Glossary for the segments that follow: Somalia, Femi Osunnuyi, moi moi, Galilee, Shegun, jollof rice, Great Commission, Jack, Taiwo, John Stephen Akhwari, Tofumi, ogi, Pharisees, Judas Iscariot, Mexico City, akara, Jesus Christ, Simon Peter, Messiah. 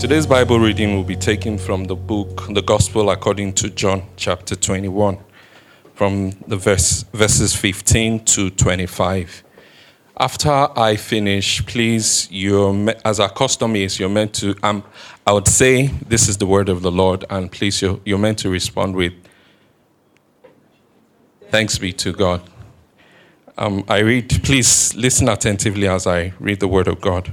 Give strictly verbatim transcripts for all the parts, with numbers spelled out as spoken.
Today's Bible reading will be taken from the book, The Gospel According to John, chapter twenty-one, from the verse, verses fifteen to twenty-five. After I finish, please, you're, as our custom is, you're meant to, um, I would say, this is the word of the Lord, and please, you're, you're meant to respond with, thanks be to God. Um, I read, please listen attentively as I read the word of God.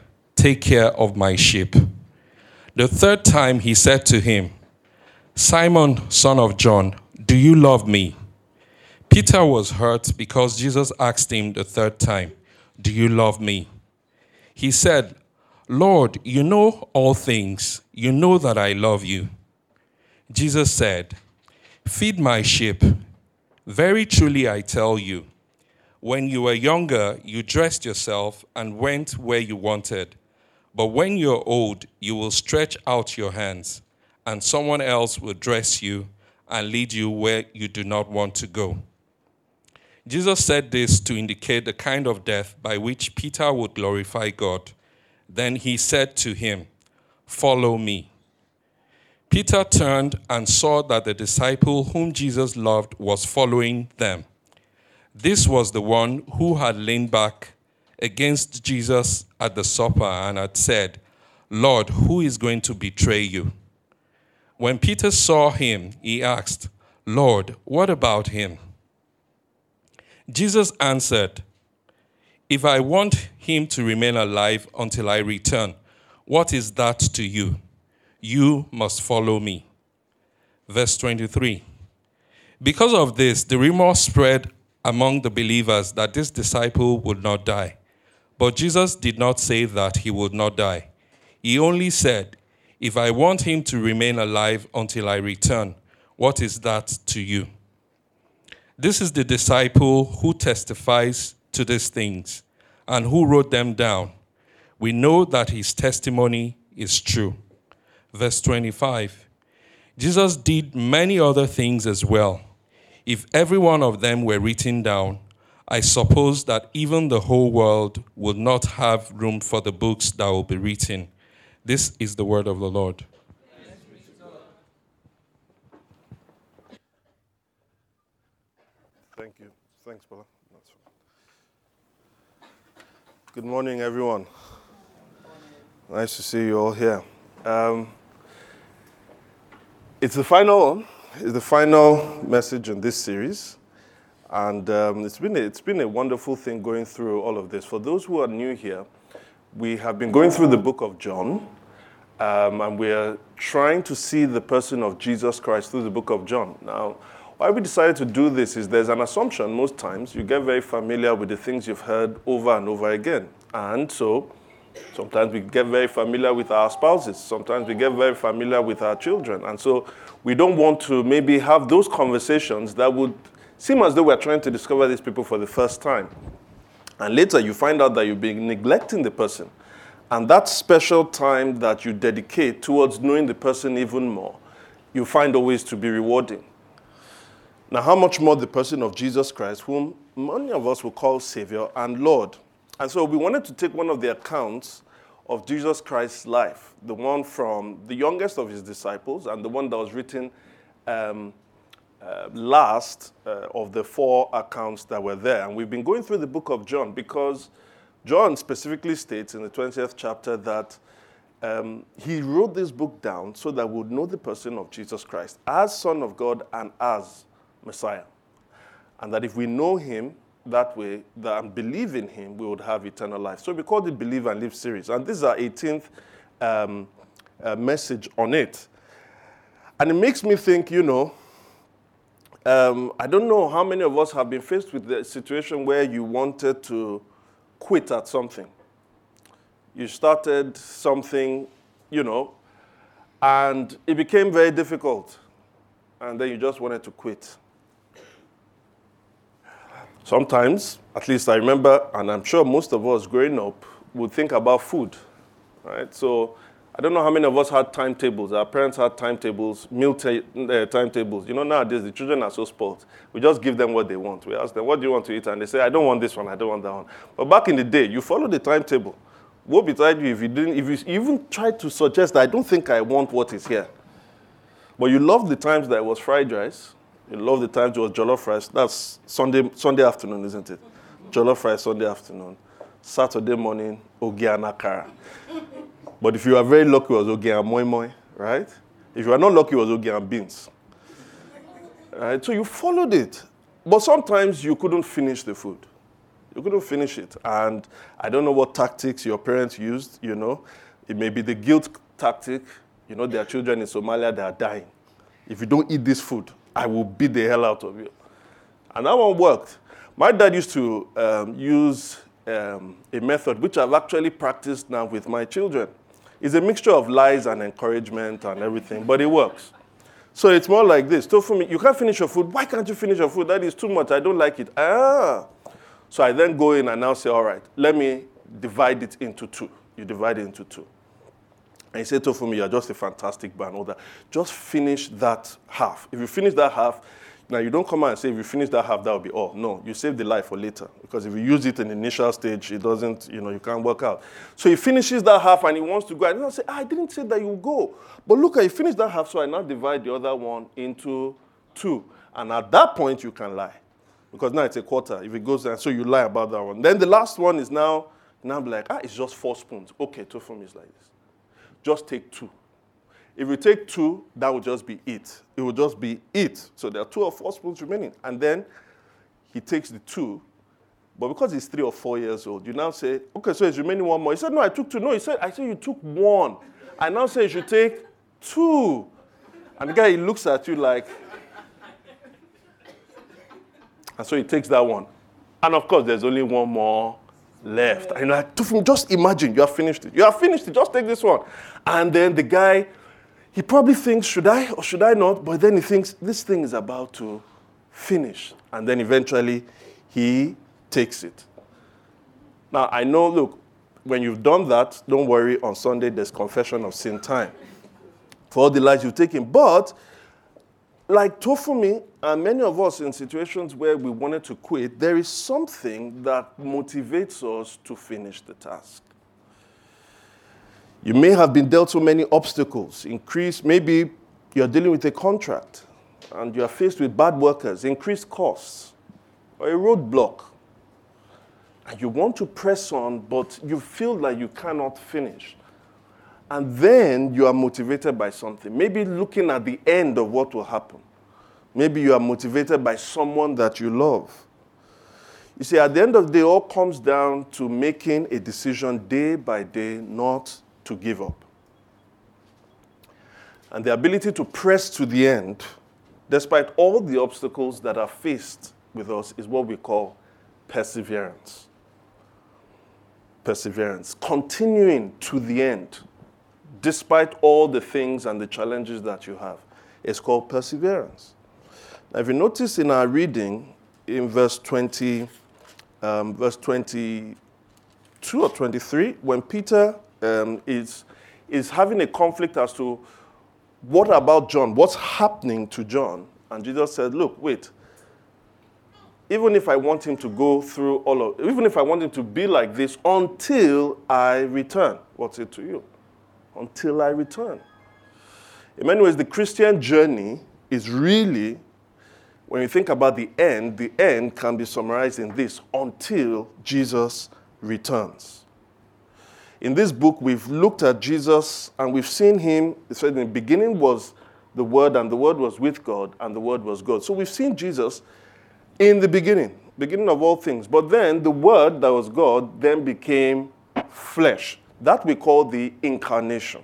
"Take care of my sheep." The third time he said to him, "Simon, son of John, do you love me?" Peter was hurt because Jesus asked him the third time, "Do you love me?" He said, "Lord, you know all things. You know that I love you." Jesus said, "Feed my sheep. Very truly I tell you, when you were younger, you dressed yourself and went where you wanted. But when you're old, you will stretch out your hands, and someone else will dress you and lead you where you do not want to go." Jesus said this to indicate the kind of death by which Peter would glorify God. Then he said to him, "Follow me." Peter turned and saw that the disciple whom Jesus loved was following them. This was the one who had lain back against Jesus at the supper and had said, "Lord, who is going to betray you?" When Peter saw him, he asked, "Lord, what about him?" Jesus answered, "If I want him to remain alive until I return, what is that to you? You must follow me." Verse twenty-three. Because of this, the rumor spread among the believers that this disciple would not die. But Jesus did not say that he would not die. He only said, "If I want him to remain alive until I return, what is that to you?" This is the disciple who testifies to these things and who wrote them down. We know that his testimony is true. Verse twenty-five. Jesus did many other things as well. If every one of them were written down, I suppose that even the whole world will not have room for the books that will be written. This is the word of the Lord. Thank you. Thanks, brother. Good morning, everyone. Nice to see you all here. Um, it's the final one. It's the final message in this series. And um, it's been a, it's been a wonderful thing going through all of this. For those who are new here, we have been going through the book of John, um, and we are trying to see the person of Jesus Christ through the book of John. Now, why we decided to do this is there's an assumption most times you get very familiar with the things you've heard over and over again. And so sometimes we get very familiar with our spouses. Sometimes we get very familiar with our children. And so we don't want to maybe have those conversations that would seem as though we're trying to discover these people for the first time. And later you find out that you've been neglecting the person. And that special time that you dedicate towards knowing the person even more, you find always to be rewarding. Now, how much more the person of Jesus Christ, whom many of us will call Savior and Lord. And so we wanted to take one of the accounts of Jesus Christ's life, the one from the youngest of his disciples and the one that was written um, Uh, last uh, of the four accounts that were there. And we've been going through the book of John because John specifically states in the twentieth chapter that Um, he wrote this book down so that we would know the person of Jesus Christ as Son of God and as Messiah. And that if we know him that way that and believe in him, we would have eternal life. So we call it Believe and Live series. And this is our eighteenth um, uh, message on it. And it makes me think, you know, um, I don't know how many of us have been faced with the situation where you wanted to quit at something. You started something, you know, and it became very difficult. And then you just wanted to quit. Sometimes, at least I remember, and I'm sure most of us growing up would think about food, right? So I don't know how many of us had timetables. Our parents had timetables, meal ta- uh, timetables. You know, nowadays the children are so spoiled. We just give them what they want. We ask them, what do you want to eat? And they say, I don't want this one, I don't want that one. But back in the day, you follow the timetable. Woe betide you if you didn't, if you even tried to suggest that I don't think I want what is here. But you love the times that it was fried rice. You love the times it was jollof rice. That's Sunday Sunday afternoon, isn't it? Jollof rice Sunday afternoon. Saturday morning, ogi and akara. But if you are very lucky, it was ogi and moi moi, right? If you are not lucky, it was ogi and beans. Right? So you followed it. But sometimes you couldn't finish the food. You couldn't finish it. And I don't know what tactics your parents used, you know. It may be the guilt tactic. You know, their children in Somalia, they are dying. If you don't eat this food, I will beat the hell out of you. And that one worked. My dad used to um, use um, a method which I've actually practiced now with my children. It's a mixture of lies and encouragement and everything, but it works. So it's more like this. Tofu, you can't finish your food. Why can't you finish your food? That is too much. I don't like it. Ah. So I then go in and now say, all right, let me divide it into two. You divide it into two. And he said, Tofumi, you're just a fantastic man, all that. Just finish that half. If you finish that half, now you don't come out and say, if you finish that half, that will be all. No, you save the life for later. Because if you use it in the initial stage, it doesn't, you know, you can't work out. So he finishes that half and he wants to go. And he doesn't say, ah, I didn't say that you go. But look, I finished that half, so I now divide the other one into two. And at that point, you can lie. Because now it's a quarter. If it goes down, so you lie about that one. Then the last one is now, now I'm like, ah, it's just four spoons. Okay, two for me is like this. Just take two. If you take two, that will just be it. It will just be it. So there are two or four spoons remaining. And then he takes the two. But because he's three or four years old, you now say, okay, so it's remaining one more. He said, no, I took two. No, he said, I said you took one. I now say you should take two. And the guy, he looks at you like, and so he takes that one. And of course, there's only one more left. And like, just imagine, you have finished it. You have finished it, just take this one. And then the guy, he probably thinks, should I or should I not? But then he thinks, this thing is about to finish. And then eventually, he takes it. Now, I know, look, when you've done that, don't worry, on Sunday, there's confession of sin time. For all the lies you've taken. But like Tofumi and many of us in situations where we wanted to quit, there is something that motivates us to finish the task. You may have been dealt so many obstacles. Increase, maybe you're dealing with a contract and you're faced with bad workers, increased costs, or a roadblock. And you want to press on, but you feel like you cannot finish. And then you are motivated by something. Maybe looking at the end of what will happen. Maybe you are motivated by someone that you love. You see, at the end of the day, it all comes down to making a decision day by day not to give up. And the ability to press to the end, despite all the obstacles that are faced with us, is what we call perseverance. Perseverance. Continuing to the end. Despite all the things and the challenges that you have. It's called perseverance. Now, if you notice in our reading, in verse twenty, um, verse twenty-two or twenty-three, when Peter um, is, is having a conflict as to what about John? What's happening to John? And Jesus said, look, wait. Even if I want him to go through all of, even if I want him to be like this until I return, what's it to you? Until I return. In many ways, the Christian journey is really, when you think about the end, the end can be summarized in this: until Jesus returns. In this book, we've looked at Jesus and we've seen him. It said in the beginning was the Word, and the Word was with God, and the Word was God. So we've seen Jesus in the beginning, beginning of all things. But then the Word that was God then became flesh. That we call the incarnation.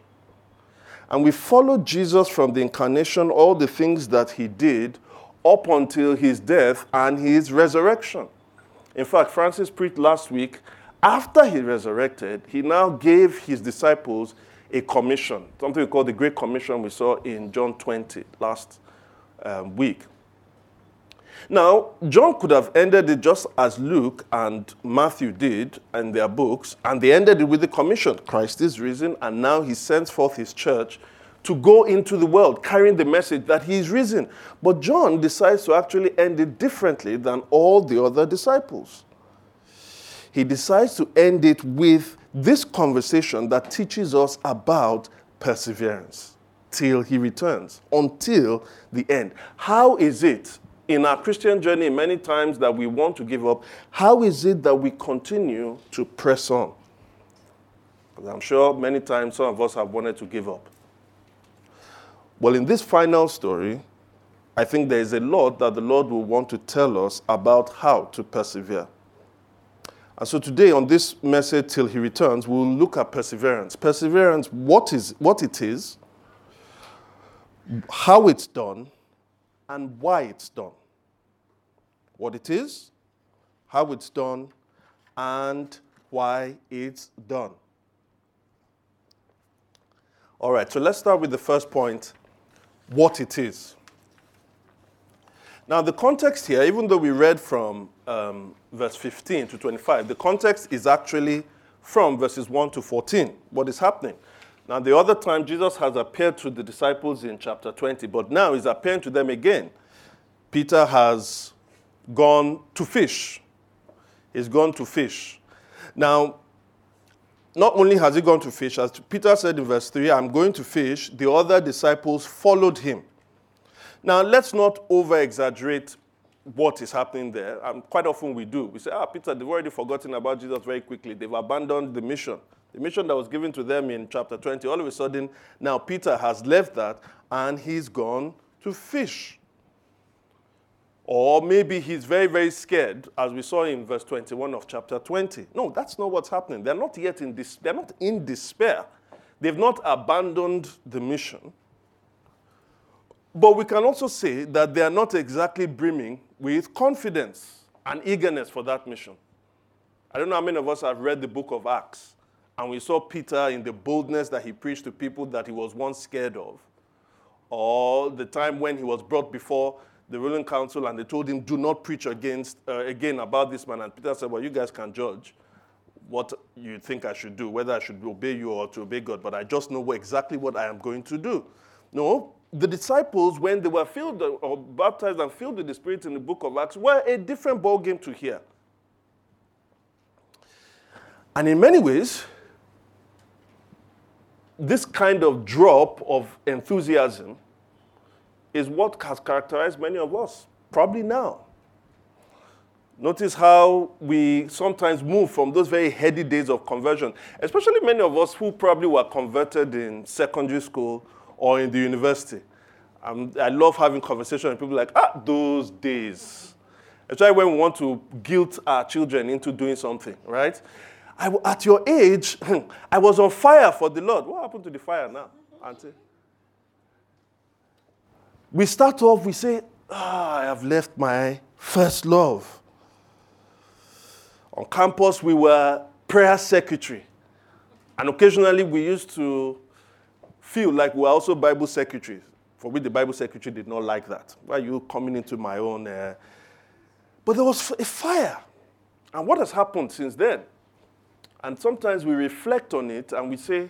And we follow Jesus from the incarnation, all the things that he did, up until his death and his resurrection. In fact, Francis preached last week, after he resurrected, he now gave his disciples a commission, something we call the Great Commission we saw in John twenty last um, week. Now, John could have ended it just as Luke and Matthew did in their books, and they ended it with the commission. Christ is risen, and now he sends forth his church to go into the world, carrying the message that he is risen. But John decides to actually end it differently than all the other disciples. He decides to end it with this conversation that teaches us about perseverance till he returns, until the end. How is it in our Christian journey many times that we want to give up? How is it that we continue to press on? Because I'm sure many times some of us have wanted to give up. Well, in this final story, I think there is a lot that the Lord will want to tell us about how to persevere. And so today on this message, Till He Returns, we'll look at perseverance. Perseverance, what is what it is, how it's done, and why it's done. What it is, how it's done, and why it's done. All right, so let's start with the first point, what it is. Now, the context here, even though we read from um, verse fifteen to twenty-five, the context is actually from verses one to fourteen, what is happening. Now, the other time, Jesus has appeared to the disciples in chapter twenty, but now he's appearing to them again. Peter has gone to fish. He's gone to fish. Now, not only has he gone to fish, as Peter said in verse three, I'm going to fish, the other disciples followed him. Now, let's not over-exaggerate what is happening there. And quite often we do. We say, ah, Peter, they've already forgotten about Jesus very quickly. They've abandoned the mission. The mission that was given to them in chapter twenty, all of a sudden, now Peter has left that and he's gone to fish. Or maybe he's very, very scared, as we saw in verse twenty-one of chapter twenty. No, that's not what's happening. They're not yet in dis- They're not in despair. They've not abandoned the mission. But we can also say that they are not exactly brimming with confidence and eagerness for that mission. I don't know how many of us have read the book of Acts, and we saw Peter in the boldness that he preached to people that he was once scared of, or the time when he was brought before the ruling council and they told him, do not preach against uh, again about this man. And Peter said, well, you guys can judge what you think I should do, whether I should obey you or to obey God, but I just know exactly what I am going to do. No. The disciples, when they were filled or baptized and filled with the Spirit in the book of Acts, were a different ballgame to here. And in many ways, this kind of drop of enthusiasm is what has characterized many of us, probably now. Notice how we sometimes move from those very heady days of conversion, especially many of us who probably were converted in secondary school or in the university. Um, I love having conversations with people like, ah, those days. Especially when we want to guilt our children into doing something, right? I, at your age, I was on fire for the Lord. What happened to the fire now, auntie? We start off, we say, ah, I have left my first love. On campus, we were prayer secretary. And occasionally, we used to feel like we're also Bible secretaries. For which the Bible secretary did not like that. Why are you coming into my own? Uh... But there was a fire. And what has happened since then? And sometimes we reflect on it and we say,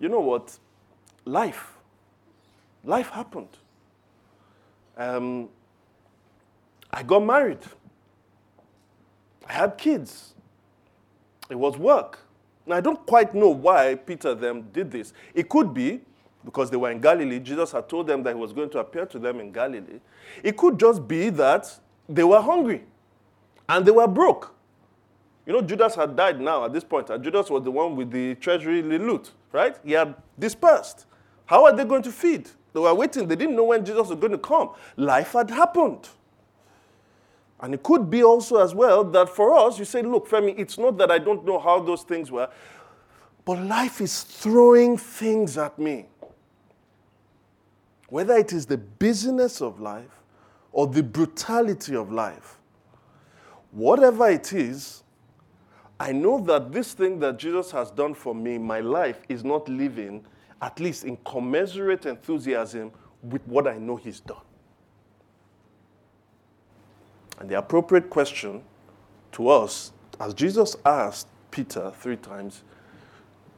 you know what? Life. Life happened. Um, I got married. I had kids. It was work. Now, I don't quite know why Peter them did this. It could be because they were in Galilee. Jesus had told them that he was going to appear to them in Galilee. It could just be that they were hungry and they were broke. You know, Judas had died now at this point. And Judas was the one with the treasury loot, right? He had dispersed. How are they going to feed? They were waiting. They didn't know when Jesus was going to come. Life had happened. And it could be also as well that for us, you say, look, Femi, it's not that I don't know how those things were, but life is throwing things at me. Whether it is the busyness of life or the brutality of life, whatever it is, I know that this thing that Jesus has done for me, my life is not living, at least in commensurate enthusiasm, with what I know he's done. And the appropriate question to us, as Jesus asked Peter three times,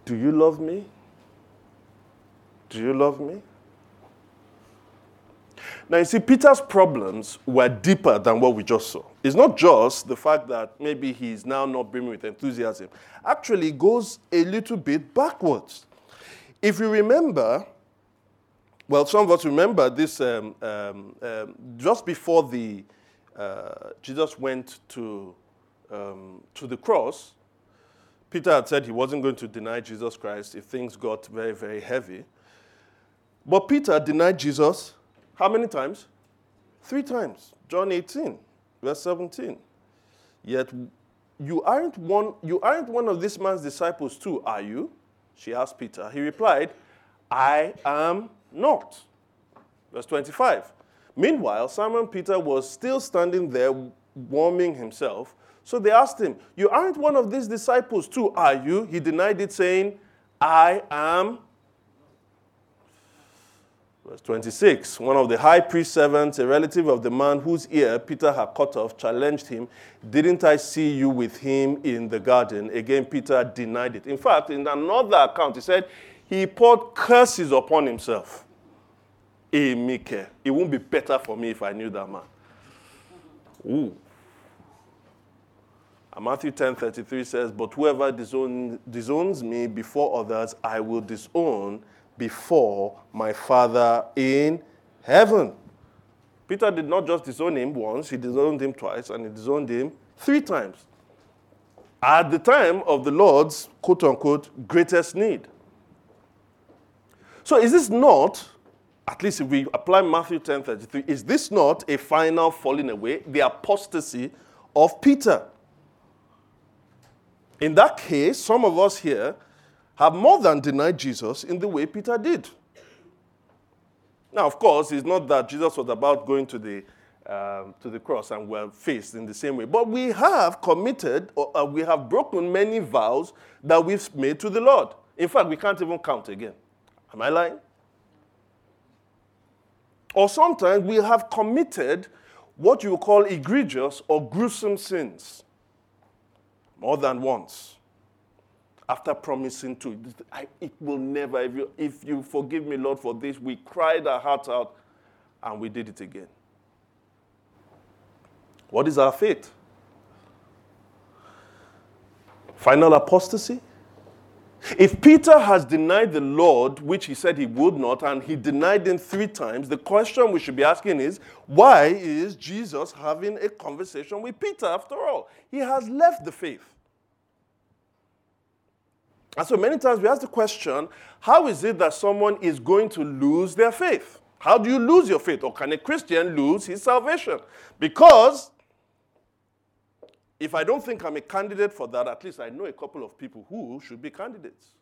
do you love me? Do you love me? Now, you see, Peter's problems were deeper than what we just saw. It's not just the fact that maybe he's now not brimming with enthusiasm. Actually, it goes a little bit backwards. If you remember, well, some of us remember this um, um, um, just before the Uh, Jesus went to um, to the cross. Peter had said he wasn't going to deny Jesus Christ if things got very, very heavy. But Peter denied Jesus how many times? Three times. John eighteen, verse seventeen. Yet you aren't one, you aren't one of this man's disciples too, are you? She asked Peter. He replied, I am not. Verse twenty-five. Meanwhile, Simon Peter was still standing there warming himself. So they asked him, you aren't one of these disciples too, are you? He denied it, saying, I am. Verse twenty-six, one of the high priest's servants, a relative of the man whose ear Peter had cut off, challenged him, didn't I see you with him in the garden? Again, Peter denied it. In fact, in another account, he said, he poured curses upon himself. It won't be better for me if I knew that man. Ooh. And Matthew ten thirty-three says, but whoever disown, disowns me before others, I will disown before my Father in heaven. Peter did not just disown him once, he disowned him twice, and he disowned him three times. At the time of the Lord's, quote-unquote, greatest need. So is this not... At least if we apply Matthew ten thirty-three, is this not a final falling away, the apostasy of Peter? In that case, some of us here have more than denied Jesus in the way Peter did. Now, of course, it's not that Jesus was about going to the um, to the cross and were faced in the same way. But we have committed, or uh, we have broken many vows that we've made to the Lord. In fact, we can't even count again. Am I lying? Or sometimes we have committed what you call egregious or gruesome sins more than once after promising to. I, it will never, if you, if you forgive me, Lord, for this, we cried our hearts out and we did it again. What is our fate? Final apostasy? If Peter has denied the Lord, which he said he would not, and he denied him three times, the question we should be asking is, why is Jesus having a conversation with Peter after all? He has left the faith. And so many times we ask the question, how is it that someone is going to lose their faith? How do you lose your faith? Or can a Christian lose his salvation? Because if I don't think I'm a candidate for that, at least I know a couple of people who should be candidates.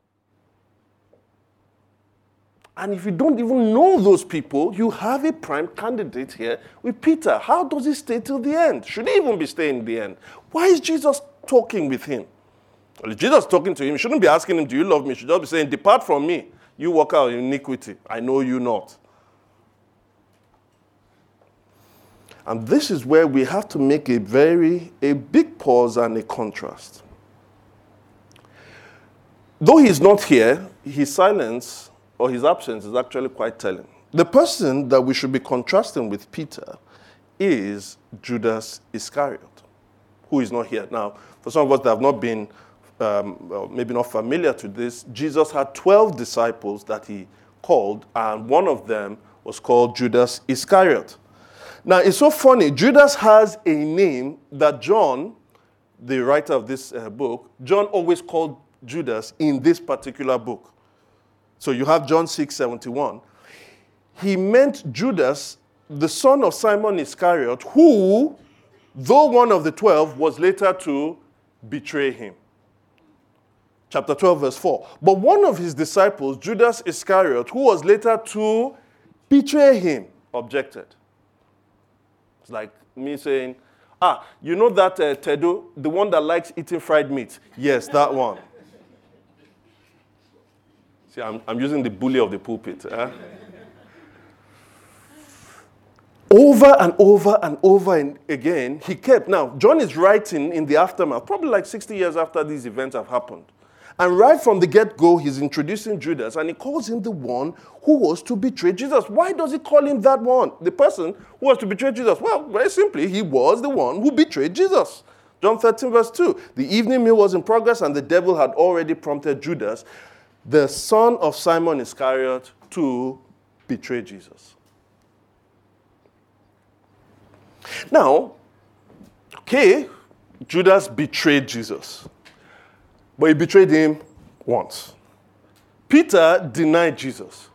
And if you don't even know those people, you have a prime candidate here with Peter. How does he stay till the end? Should he even be staying in the end? Why is Jesus talking with him? Well, if Jesus is talking to him, he shouldn't be asking him, do you love me? He should just be saying, depart from me, you worker of iniquity. I know you not. And this is where we have to make a very, a big pause and a contrast. Though he's not here, his silence or his absence is actually quite telling. The person that we should be contrasting with Peter is Judas Iscariot, who is not here. Now, for some of us that have not been, um, well, maybe not familiar to this, Jesus had twelve disciples that he called, and one of them was called Judas Iscariot. Now, it's so funny. Judas has a name that John the writer of this uh, book, John always called Judas in this particular book. So you have John six seventy-one. He meant Judas, the son of Simon Iscariot, who, though one of the twelve, was later to betray him. Chapter twelve, verse four. But one of his disciples, Judas Iscariot, who was later to betray him, objected. It's like me saying, ah, you know that uh, Tedo, the one that likes eating fried meat? Yes, that one. See, I'm, I'm using the bully of the pulpit. Eh? Over and over and over and again, he kept. Now, John is writing in the aftermath, probably like sixty years after these events have happened. And right from the get-go, he's introducing Judas, and he calls him the one who was to betray Jesus. Why does he call him that one, the person who was to betray Jesus? Well, very simply, he was the one who betrayed Jesus. John thirteen, verse two. The evening meal was in progress, and the devil had already prompted Judas, the son of Simon Iscariot, to betray Jesus. Now, okay, Judas betrayed Jesus. But he betrayed him once. Peter denied Jesus.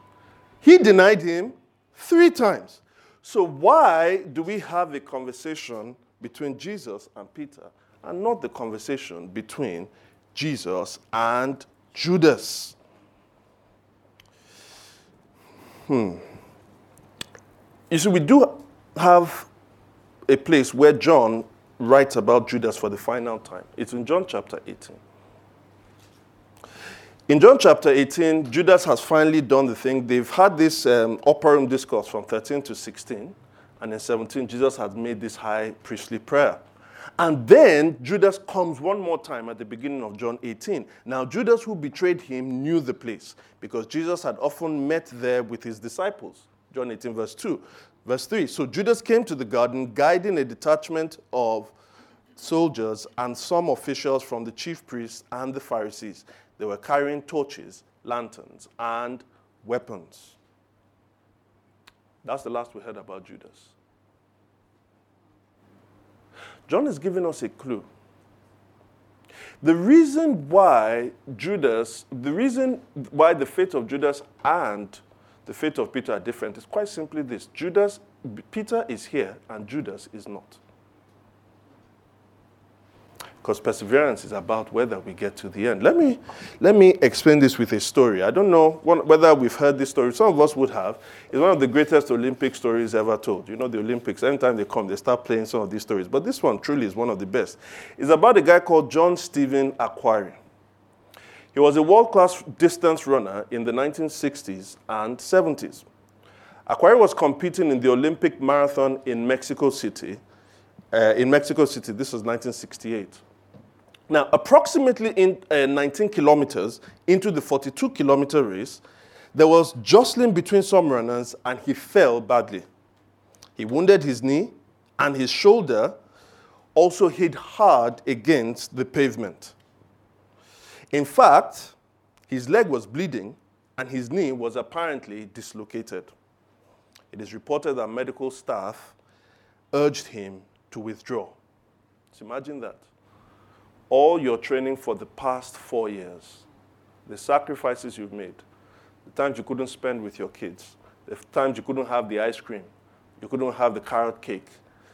He denied him three times. So why do we have a conversation between Jesus and Peter and not the conversation between Jesus and Judas? Hmm. You see, we do have a place where John writes about Judas for the final time. It's in John chapter eighteen. In John chapter eighteen, Judas has finally done the thing. They've had this um, upper room discourse from thirteen to sixteen. And in seventeen, Jesus has made this high priestly prayer. And then Judas comes one more time at the beginning of John eighteen. Now, Judas, who betrayed him, knew the place because Jesus had often met there with his disciples. John eighteen, verse two, verse three. So Judas came to the garden, guiding a detachment of soldiers and some officials from the chief priests and the Pharisees. They were carrying torches, lanterns, and weapons. That's the last we heard about Judas. John is giving us a clue. The reason why Judas, the reason why the fate of Judas and the fate of Peter are different is quite simply this. Judas, Peter is here and Judas is not. Because perseverance is about whether we get to the end. Let me let me explain this with a story. I don't know one, whether we've heard this story. Some of us would have. It's one of the greatest Olympic stories ever told. You know, the Olympics, anytime they come, they start playing some of these stories. But this one truly is one of the best. It's about a guy called John Stephen Akhwari. He was a world-class distance runner in the nineteen sixties and seventies. Akhwari was competing in the Olympic marathon in Mexico City. Uh, in Mexico City, this was nineteen sixty-eight. Now, approximately in uh, nineteen kilometers into the forty-two kilometer race, there was jostling between some runners and he fell badly. He wounded his knee and his shoulder also hit hard against the pavement. In fact, his leg was bleeding and his knee was apparently dislocated. It is reported that medical staff urged him to withdraw. So imagine that. All your training for the past four years, the sacrifices you've made, the times you couldn't spend with your kids, the times you couldn't have the ice cream, you couldn't have the carrot cake,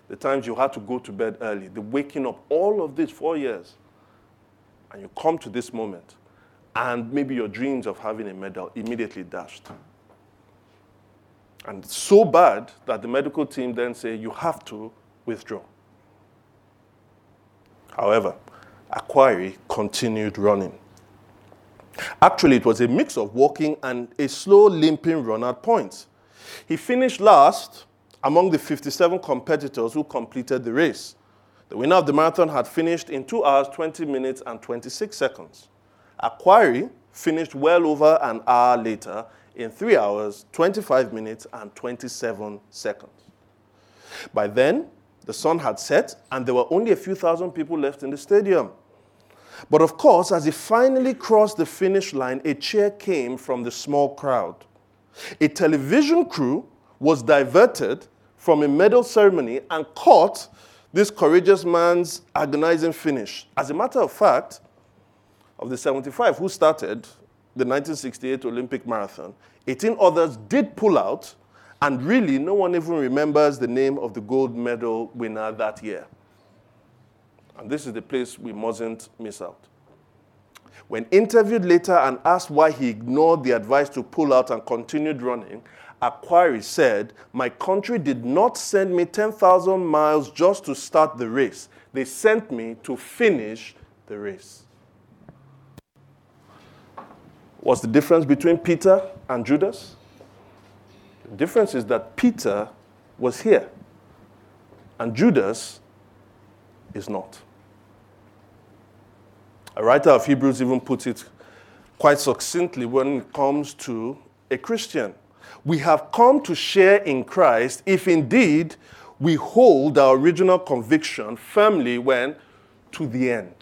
the times you had to go to bed early, the waking up, all of this four years, and you come to this moment, and maybe your dreams of having a medal immediately dashed. And it's so bad that the medical team then say, you have to withdraw. However, Akhwari continued running. Actually, it was a mix of walking and a slow limping run at points. He finished last among the fifty-seven competitors who completed the race. The winner of the marathon had finished in two hours, twenty minutes, and twenty-six seconds. Akhwari finished well over an hour later in three hours, twenty-five minutes, and twenty-seven seconds. By then, the sun had set, and there were only a few thousand people left in the stadium. But of course, as he finally crossed the finish line, a cheer came from the small crowd. A television crew was diverted from a medal ceremony and caught this courageous man's agonizing finish. As a matter of fact, of the seventy-five who started the nineteen sixty-eight Olympic Marathon, eighteen others did pull out, and really no one even remembers the name of the gold medal winner that year. And this is the place we mustn't miss out. When interviewed later and asked why he ignored the advice to pull out and continued running, Akhwari said, "My country did not send me ten thousand miles just to start the race. They sent me to finish the race." What's the difference between Peter and Judas? The difference is that Peter was here and Judas is not. A writer of Hebrews even puts it quite succinctly when it comes to a Christian. We have come to share in Christ if indeed we hold our original conviction firmly when to the end.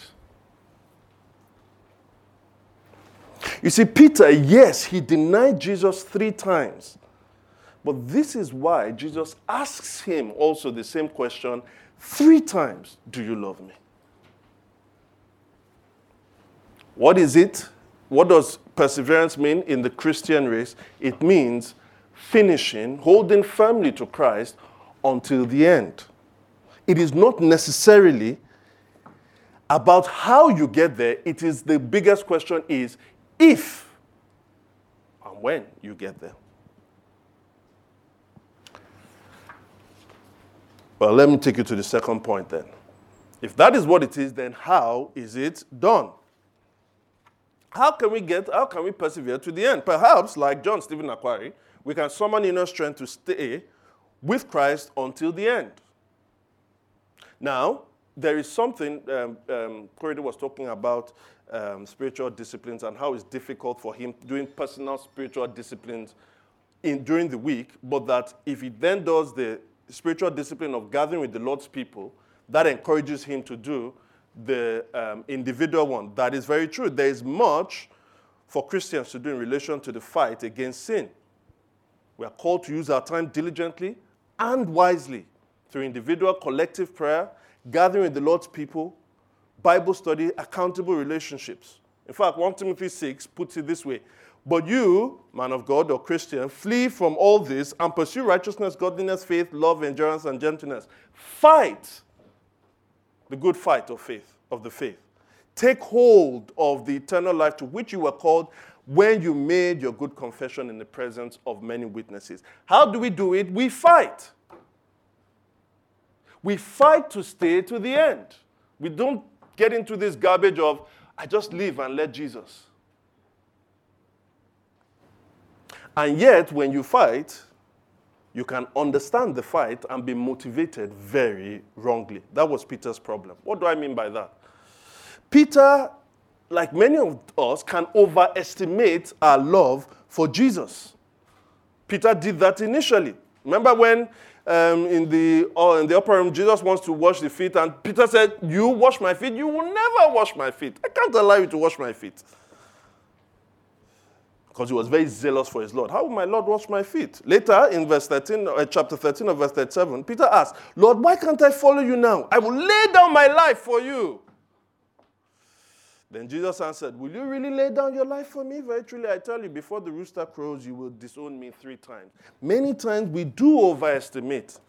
You see, Peter, yes, he denied Jesus three times. But this is why Jesus asks him also the same question three times, "Do you love me?" What is it? What does perseverance mean in the Christian race? It means finishing, holding firmly to Christ until the end. It is not necessarily about how you get there. It is the biggest question is if and when you get there. Well, let me take you to the second point then. If that is what it is, then how is it done? How can we get, how can we persevere to the end? Perhaps, like John Stephen Akhwari, we can summon inner strength to stay with Christ until the end. Now, there is something, um, um, Corridor was talking about um, spiritual disciplines and how it's difficult for him doing personal spiritual disciplines in, during the week, but that if he then does the spiritual discipline of gathering with the Lord's people, that encourages him to do the um, individual one. That is very true. There is much for Christians to do in relation to the fight against sin. We are called to use our time diligently and wisely through individual, collective prayer, gathering with the Lord's people, Bible study, accountable relationships. In fact, First Timothy six puts it this way: "But you, man of God or Christian, flee from all this and pursue righteousness, godliness, faith, love, endurance, and gentleness. Fight the good fight of faith, of the faith. Take hold of the eternal life to which you were called when you made your good confession in the presence of many witnesses." How do we do it? We fight. We fight to stay to the end. We don't get into this garbage of, I just live and let Jesus. And yet, when you fight, you can understand the fight and be motivated very wrongly. That was Peter's problem. What do I mean by that? Peter, like many of us, can overestimate our love for Jesus. Peter did that initially. Remember when um, in the uh, in the upper room, Jesus wants to wash the feet, and Peter said, "You wash my feet? You will never wash my feet. I can't allow you to wash my feet." Because he was very zealous for his Lord. How will my Lord wash my feet? Later in verse thirteen, uh, chapter thirteen of verse thirty-seven, Peter asked, "Lord, why can't I follow you now? I will lay down my life for you." Then Jesus answered, "Will you really lay down your life for me? Very truly, I tell you, before the rooster crows, you will disown me three times." Many times we do overestimate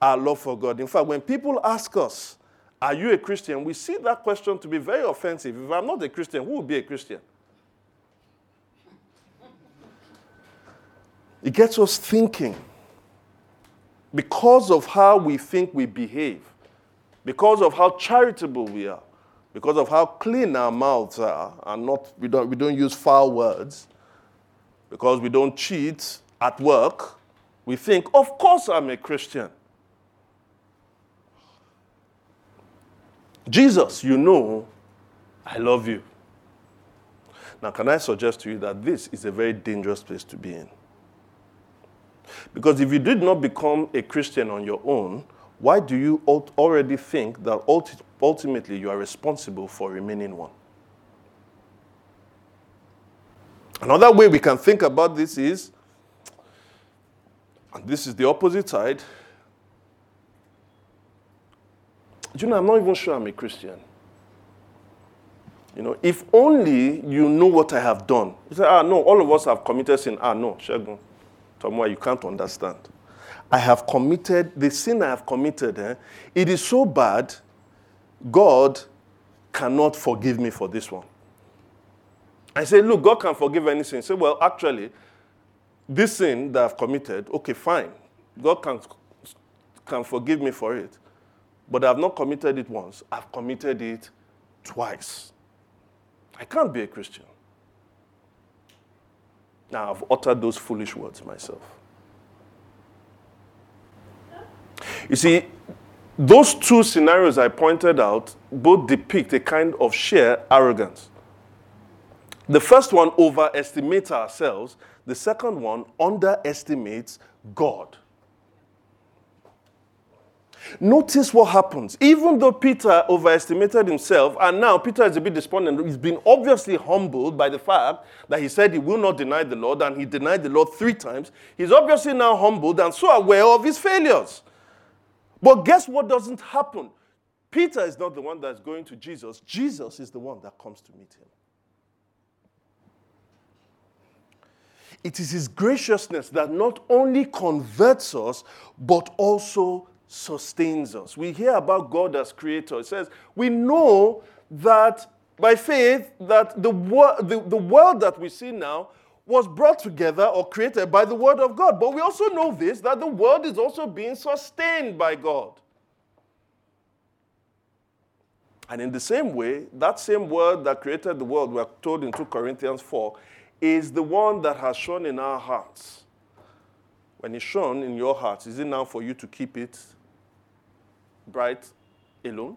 our love for God. In fact, when people ask us, "Are you a Christian?" we see that question to be very offensive. If I'm not a Christian, who will be a Christian? It gets us thinking. Because of how we think we behave, because of how charitable we are, because of how clean our mouths are, and not we don't we don't use foul words, because we don't cheat at work, we think, of course I'm a Christian. Jesus, you know, I love you. Now, can I suggest to you that this is a very dangerous place to be in? Because if you did not become a Christian on your own, why do you already think that ultimately you are responsible for remaining one? Another way we can think about this is, and this is the opposite side, you know, I'm not even sure I'm a Christian. You know, if only you know what I have done. You say, ah, no, all of us have committed sin. Ah, no, Shegun, Tomowa, you can't understand. I have committed, the sin I have committed, eh, it is so bad, God cannot forgive me for this one. I say, look, God can forgive any sin. Say, well, actually, this sin that I've committed, okay, fine. God can, can forgive me for it. But I've not committed it once. I've committed it twice. I can't be a Christian. Now, I've uttered those foolish words myself. You see, those two scenarios I pointed out both depict a kind of sheer arrogance. The first one overestimates ourselves. The second one underestimates God. Notice what happens. Even though Peter overestimated himself, and now Peter is a bit despondent, he's been obviously humbled by the fact that he said he will not deny the Lord, and he denied the Lord three times. He's obviously now humbled and so aware of his failures. But guess what doesn't happen? Peter is not the one that's going to Jesus. Jesus is the one that comes to meet him. It is his graciousness that not only converts us, but also sustains us. We hear about God as creator. It says, we know that by faith that the, wor- the, the world that we see now was brought together or created by the word of God. But we also know this, that the world is also being sustained by God. And in the same way, that same word that created the world, we are told in Second Corinthians four, is the one that has shone in our hearts. When it's shone in your hearts, is it now for you to keep it bright alone?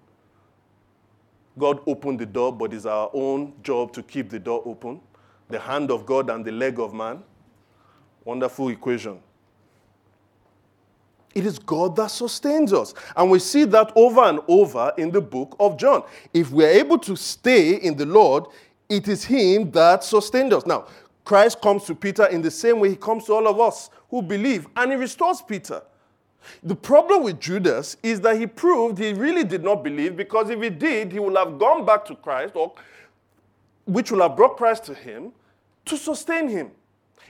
God opened the door, but it's our own job to keep the door open. The hand of God and the leg of man. Wonderful equation. It is God that sustains us. And we see that over and over in the book of John. If we are able to stay in the Lord, it is him that sustained us. Now, Christ comes to Peter in the same way he comes to all of us who believe, and he restores Peter. The problem with Judas is that he proved he really did not believe, because if he did, he would have gone back to Christ, or which will have brought Christ to him, to sustain him.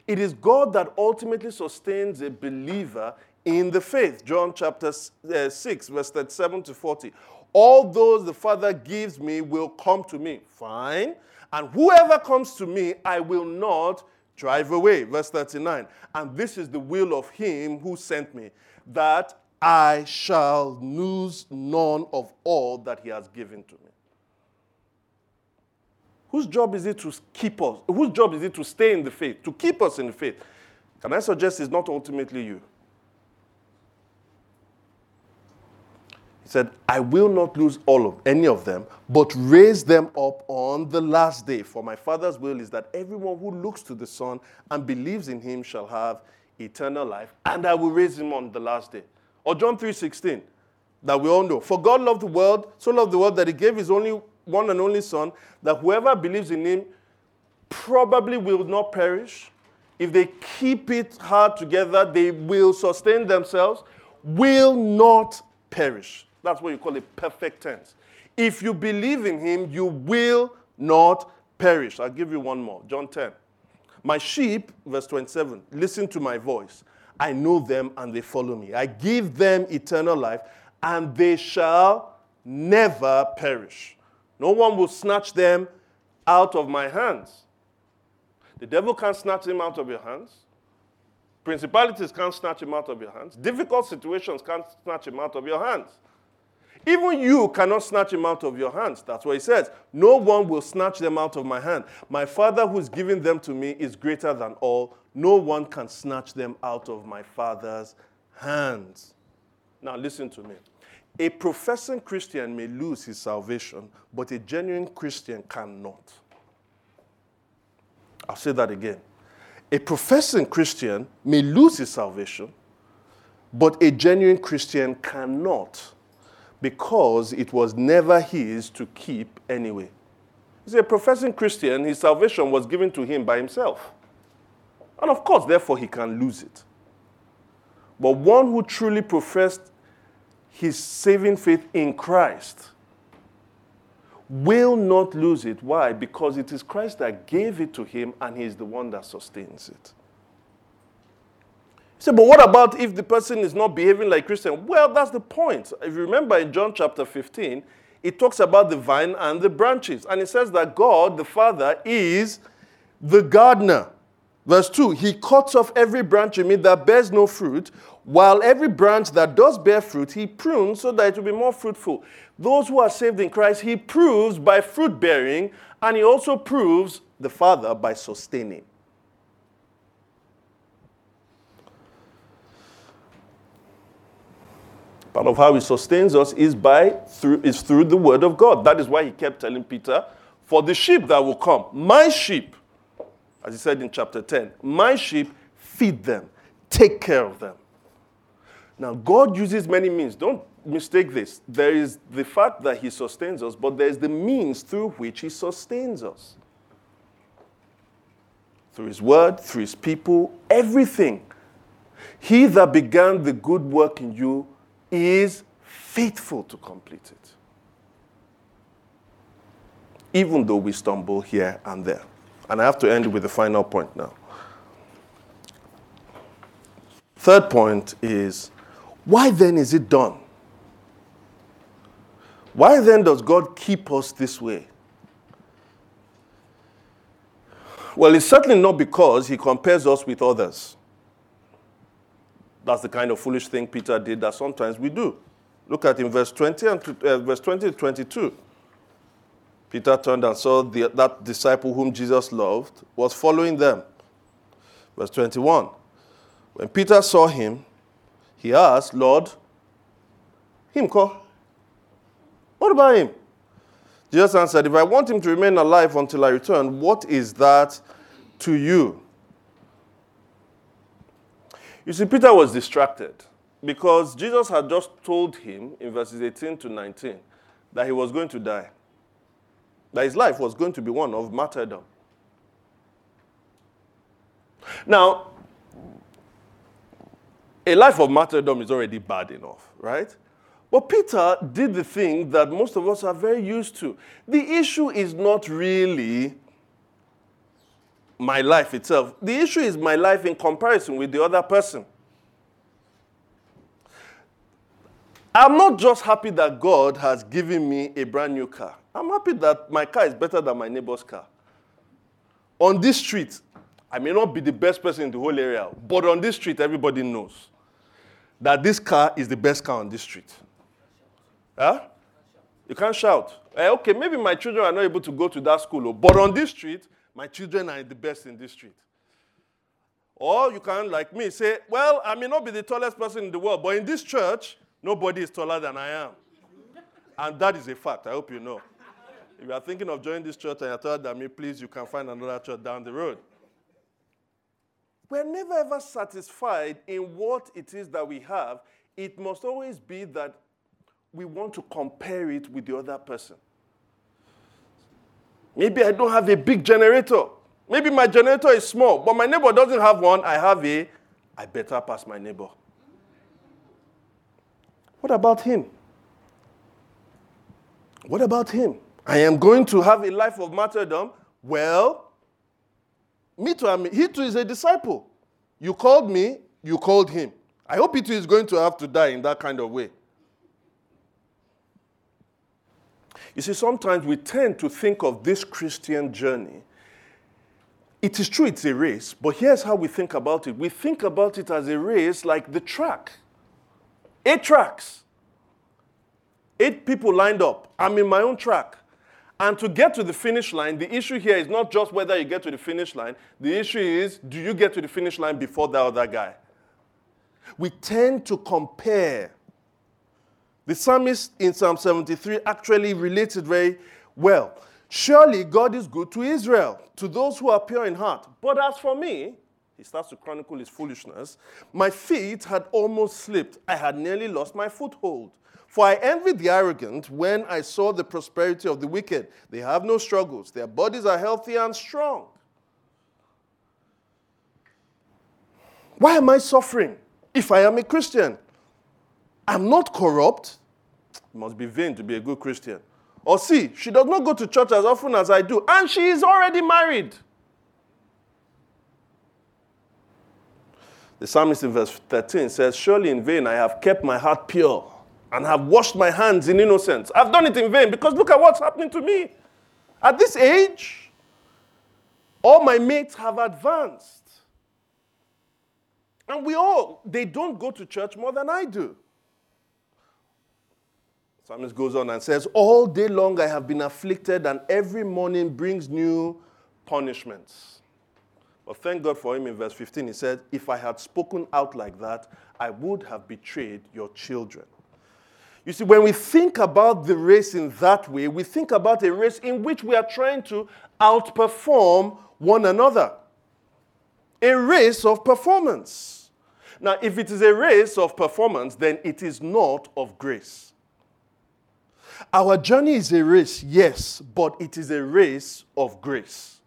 It is God that ultimately sustains a believer in the faith. John chapter six, verse thirty-seven to forty. All those the Father gives me will come to me. Fine. And whoever comes to me, I will not drive away. Verse thirty-nine. And this is the will of him who sent me, that I shall lose none of all that he has given to me. Whose job is it to keep us? Whose job is it to stay in the faith, to keep us in the faith? Can I suggest it's not ultimately you? He said, I will not lose all of any of them, but raise them up on the last day. For my Father's will is that everyone who looks to the Son and believes in him shall have eternal life, and I will raise him on the last day. Or John three sixteen, that we all know. For God loved the world, so loved the world that he gave his only one and only Son, that whoever believes in him probably will not perish. If they keep it hard together, they will sustain themselves, will not perish. That's what you call a perfect tense. If you believe in him, you will not perish. I'll give you one more. John ten. My sheep, verse twenty-seven, listen to my voice. I know them and they follow me. I give them eternal life and they shall never perish. No one will snatch them out of my hands. The devil can't snatch them out of your hands. Principalities can't snatch him out of your hands. Difficult situations can't snatch him out of your hands. Even you cannot snatch him out of your hands. That's what he says. No one will snatch them out of my hand. My Father who's given them to me is greater than all. No one can snatch them out of my Father's hands. Now listen to me. A professing Christian may lose his salvation, but a genuine Christian cannot. I'll say that again. A professing Christian may lose his salvation, but a genuine Christian cannot, because it was never his to keep anyway. You see, a professing Christian, his salvation was given to him by himself. And of course, therefore, he can lose it. But one who truly professed his saving faith in Christ will not lose it. Why? Because it is Christ that gave it to him, and he's the one that sustains it. So, but what about if the person is not behaving like a Christian? Well, that's the point. If you remember in John chapter fifteen, it talks about the vine and the branches. And it says that God, the Father, is the gardener. Verse two, he cuts off every branch in me that bears no fruit, while every branch that does bear fruit, he prunes so that it will be more fruitful. Those who are saved in Christ, he proves by fruit bearing, and he also proves the Father by sustaining. Part of how he sustains us is by through is through the word of God. That is why he kept telling Peter, for the sheep that will come, my sheep, as he said in chapter ten, my sheep, feed them, take care of them. Now, God uses many means. Don't mistake this. There is the fact that he sustains us, but there is the means through which he sustains us. Through his word, through his people, everything. He that began the good work in you is faithful to complete it, even though we stumble here and there. And I have to end with the final point now. Third point is, why then is it done? Why then does God keep us this way? Well, it's certainly not because he compares us with others. That's the kind of foolish thing Peter did that sometimes we do. Look at in verse twenty and uh, verse twenty to twenty-two. Peter turned and saw the, that disciple whom Jesus loved was following them. Verse twenty-one. When Peter saw him, he asked, Lord, him call? What about him? Jesus answered, if I want him to remain alive until I return, what is that to you? You see, Peter was distracted because Jesus had just told him in verses eighteen to nineteen that he was going to die, that his life was going to be one of martyrdom. Now, a life of martyrdom is already bad enough, right? But Peter did the thing that most of us are very used to. The issue is not really my life itself. The issue is my life in comparison with the other person. I'm not just happy that God has given me a brand new car. I'm happy that my car is better than my neighbor's car. On this street, I may not be the best person in the whole area, but on this street, everybody knows that this car is the best car on this street. Huh? You can't shout. Hey, okay, maybe my children are not able to go to that school, but on this street, my children are the best in this street. Or you can, like me, say, well, I may not be the tallest person in the world, but in this church, nobody is taller than I am. And that is a fact. I hope you know. If you are thinking of joining this church and you're taller than me, please, you can find another church down the road. We're never ever satisfied in what it is that we have. It must always be that we want to compare it with the other person. Maybe I don't have a big generator. Maybe my generator is small, but my neighbor doesn't have one. I have a, I better pass my neighbor. What about him? What about him? I am going to have a life of martyrdom. Well, me too, I mean, he too is a disciple. You called me, you called him. I hope he too is going to have to die in that kind of way. You see, sometimes we tend to think of this Christian journey. It is true it's a race, but here's how we think about it. We think about it as a race like the track. Eight tracks. Eight people lined up. I'm in my own track. And to get to the finish line, the issue here is not just whether you get to the finish line. The issue is, do you get to the finish line before that other guy? We tend to compare. The psalmist in Psalm seventy-three actually relates it very well. Surely God is good to Israel, to those who are pure in heart. But as for me, he starts to chronicle his foolishness, my feet had almost slipped. I had nearly lost my foothold. For I envied the arrogant when I saw the prosperity of the wicked. They have no struggles. Their bodies are healthy and strong. Why am I suffering if I am a Christian? I'm not corrupt. It must be vain to be a good Christian. Or see, she does not go to church as often as I do, and she is already married. The psalmist in verse thirteen says, surely in vain I have kept my heart pure and have washed my hands in innocence. I've done it in vain because look at what's happening to me. At this age, all my mates have advanced. And we all, they don't go to church more than I do. Psalmist goes on and says, all day long I have been afflicted, and every morning brings new punishments. But thank God for him in verse fifteen. He said, if I had spoken out like that, I would have betrayed your children. You see, when we think about the race in that way, we think about a race in which we are trying to outperform one another. A race of performance. Now, if it is a race of performance, then it is not of grace. Our journey is a race, yes, but it is a race of grace.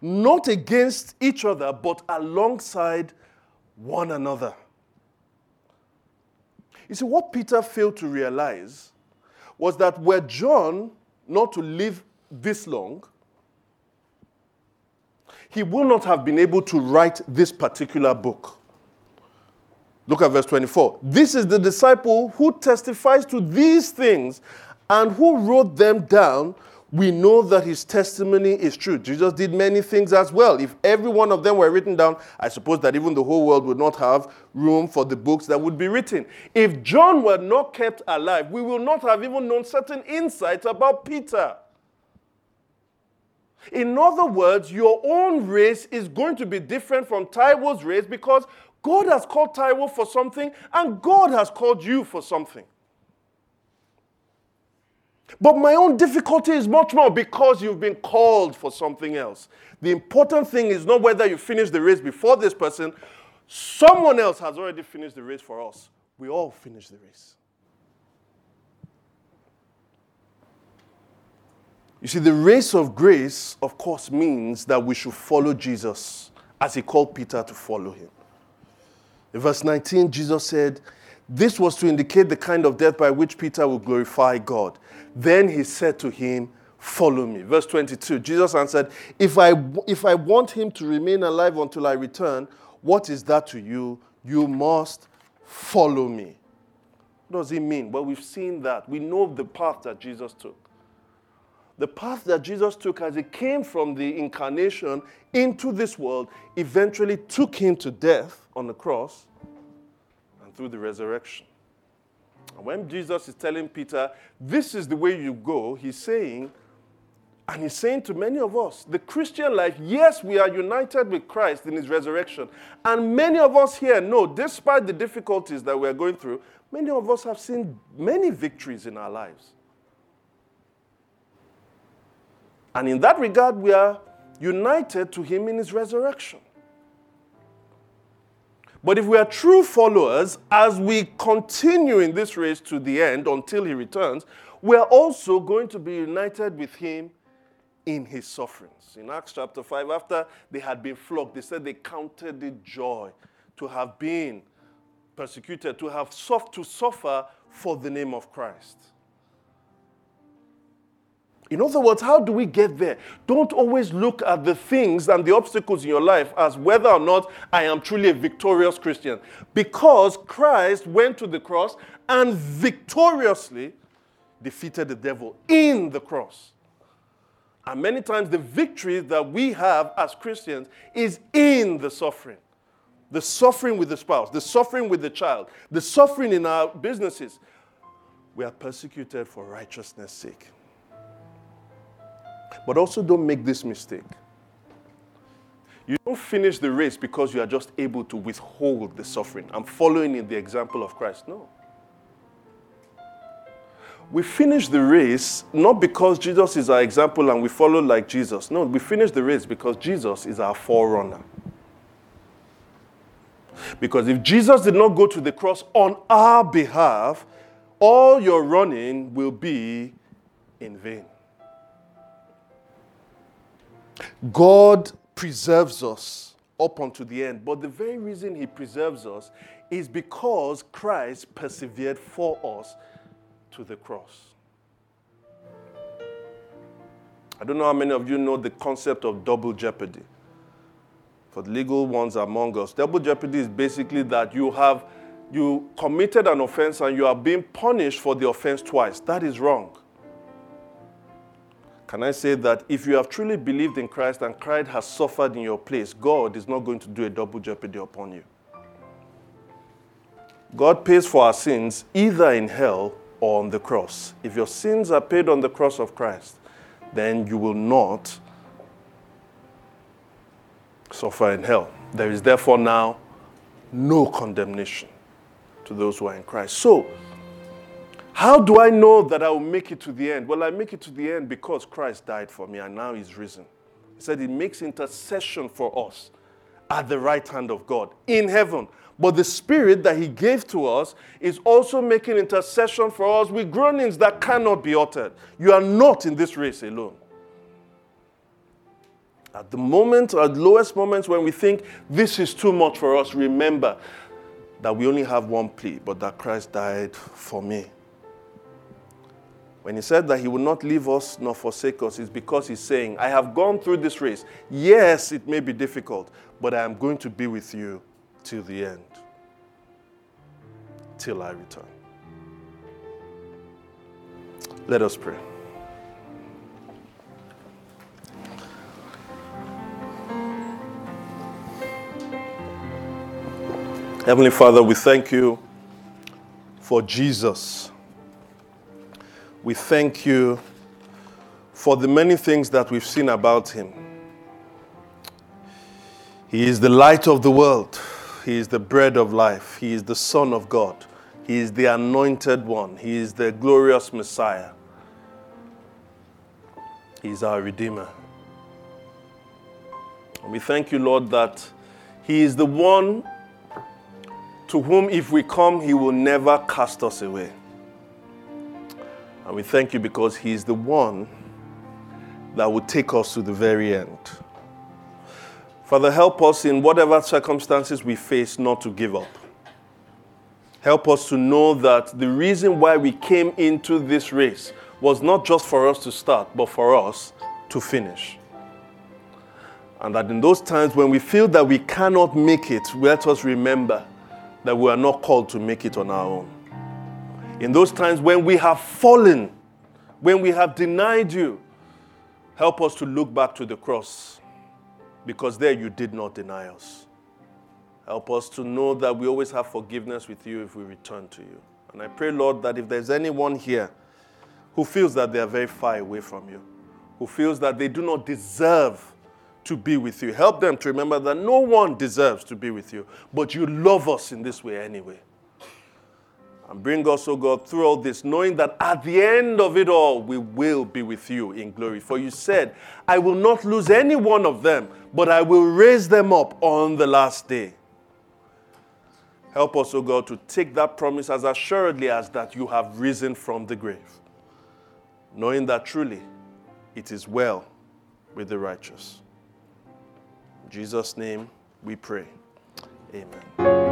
Not against each other, but alongside one another. You see, what Peter failed to realize was that were John not to live this long, he will not have been able to write this particular book. Look at verse twenty-four. This is the disciple who testifies to these things and who wrote them down. We know that his testimony is true. Jesus did many things as well. If every one of them were written down, I suppose that even the whole world would not have room for the books that would be written. If John were not kept alive, we will not have even known certain insights about Peter. In other words, your own race is going to be different from Taiwo's race because God has called Taiwo for something and God has called you for something. But my own difficulty is much more because you've been called for something else. The important thing is not whether you finish the race before this person. Someone else has already finished the race for us. We all finish the race. You see, the race of grace, of course, means that we should follow Jesus as he called Peter to follow him. In verse nineteen, Jesus said, this was to indicate the kind of death by which Peter would glorify God. Then he said to him, follow me. Verse twenty-two, Jesus answered, if I, if I want him to remain alive until I return, what is that to you? You must follow me. What does he mean? Well, we've seen that. We know the path that Jesus took. The path that Jesus took as he came from the incarnation into this world eventually took him to death on the cross and through the resurrection. And when Jesus is telling Peter, this is the way you go, he's saying, and he's saying to many of us, the Christian life, yes, we are united with Christ in his resurrection. And many of us here know, despite the difficulties that we're going through, many of us have seen many victories in our lives. And in that regard, we are united to him in his resurrection. But if we are true followers, as we continue in this race to the end until he returns, we are also going to be united with him in his sufferings. In Acts chapter five, after they had been flogged, they said they counted it joy to have been persecuted, to have suffered, to suffer for the name of Christ. In other words, how do we get there? Don't always look at the things and the obstacles in your life as whether or not I am truly a victorious Christian. Because Christ went to the cross and victoriously defeated the devil in the cross. And many times the victory that we have as Christians is in the suffering. The suffering with the spouse, the suffering with the child, the suffering in our businesses. We are persecuted for righteousness' sake. But also don't make this mistake. You don't finish the race because you are just able to withhold the suffering. I'm following in the example of Christ. No. We finish the race not because Jesus is our example and we follow like Jesus. No, we finish the race because Jesus is our forerunner. Because if Jesus did not go to the cross on our behalf, all your running will be in vain. God preserves us up unto the end. But the very reason he preserves us is because Christ persevered for us to the cross. I don't know how many of you know the concept of double jeopardy. For the legal ones among us, double jeopardy is basically that you have you committed an offense and you are being punished for the offense twice. That is wrong. Can I say that if you have truly believed in Christ and Christ has suffered in your place, God is not going to do a double jeopardy upon you. God pays for our sins either in hell or on the cross. If your sins are paid on the cross of Christ, then you will not suffer in hell. There is therefore now no condemnation to those who are in Christ. So, how do I know that I will make it to the end? Well, I make it to the end because Christ died for me and now he's risen. He said he makes intercession for us at the right hand of God in heaven. But the Spirit that he gave to us is also making intercession for us with groanings that cannot be uttered. You are not in this race alone. At the moment, at lowest moments when we think this is too much for us, remember that we only have one plea, but that Christ died for me. When he said that he will not leave us nor forsake us, it's because he's saying, I have gone through this race. Yes, it may be difficult, but I am going to be with you till the end, till I return. Let us pray. Heavenly Father, we thank you for Jesus. We thank you for the many things that we've seen about him. He is the light of the world. He is the bread of life. He is the Son of God. He is the anointed one. He is the glorious Messiah. He is our Redeemer. And we thank you, Lord, that he is the one to whom if we come, he will never cast us away. And we thank you because he is the one that will take us to the very end. Father, help us in whatever circumstances we face not to give up. Help us to know that the reason why we came into this race was not just for us to start, but for us to finish. And that in those times when we feel that we cannot make it, let us remember that we are not called to make it on our own. In those times when we have fallen, when we have denied you, help us to look back to the cross, because there you did not deny us. Help us to know that we always have forgiveness with you if we return to you. And I pray, Lord, that if there's anyone here who feels that they are very far away from you, who feels that they do not deserve to be with you, help them to remember that no one deserves to be with you, but you love us in this way anyway. And bring us, O God, through all this, knowing that at the end of it all, we will be with you in glory. For you said, I will not lose any one of them, but I will raise them up on the last day. Help us, O God, to take that promise as assuredly as that you have risen from the grave, knowing that truly it is well with the righteous. In Jesus' name we pray. Amen.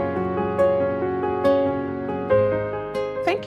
Thank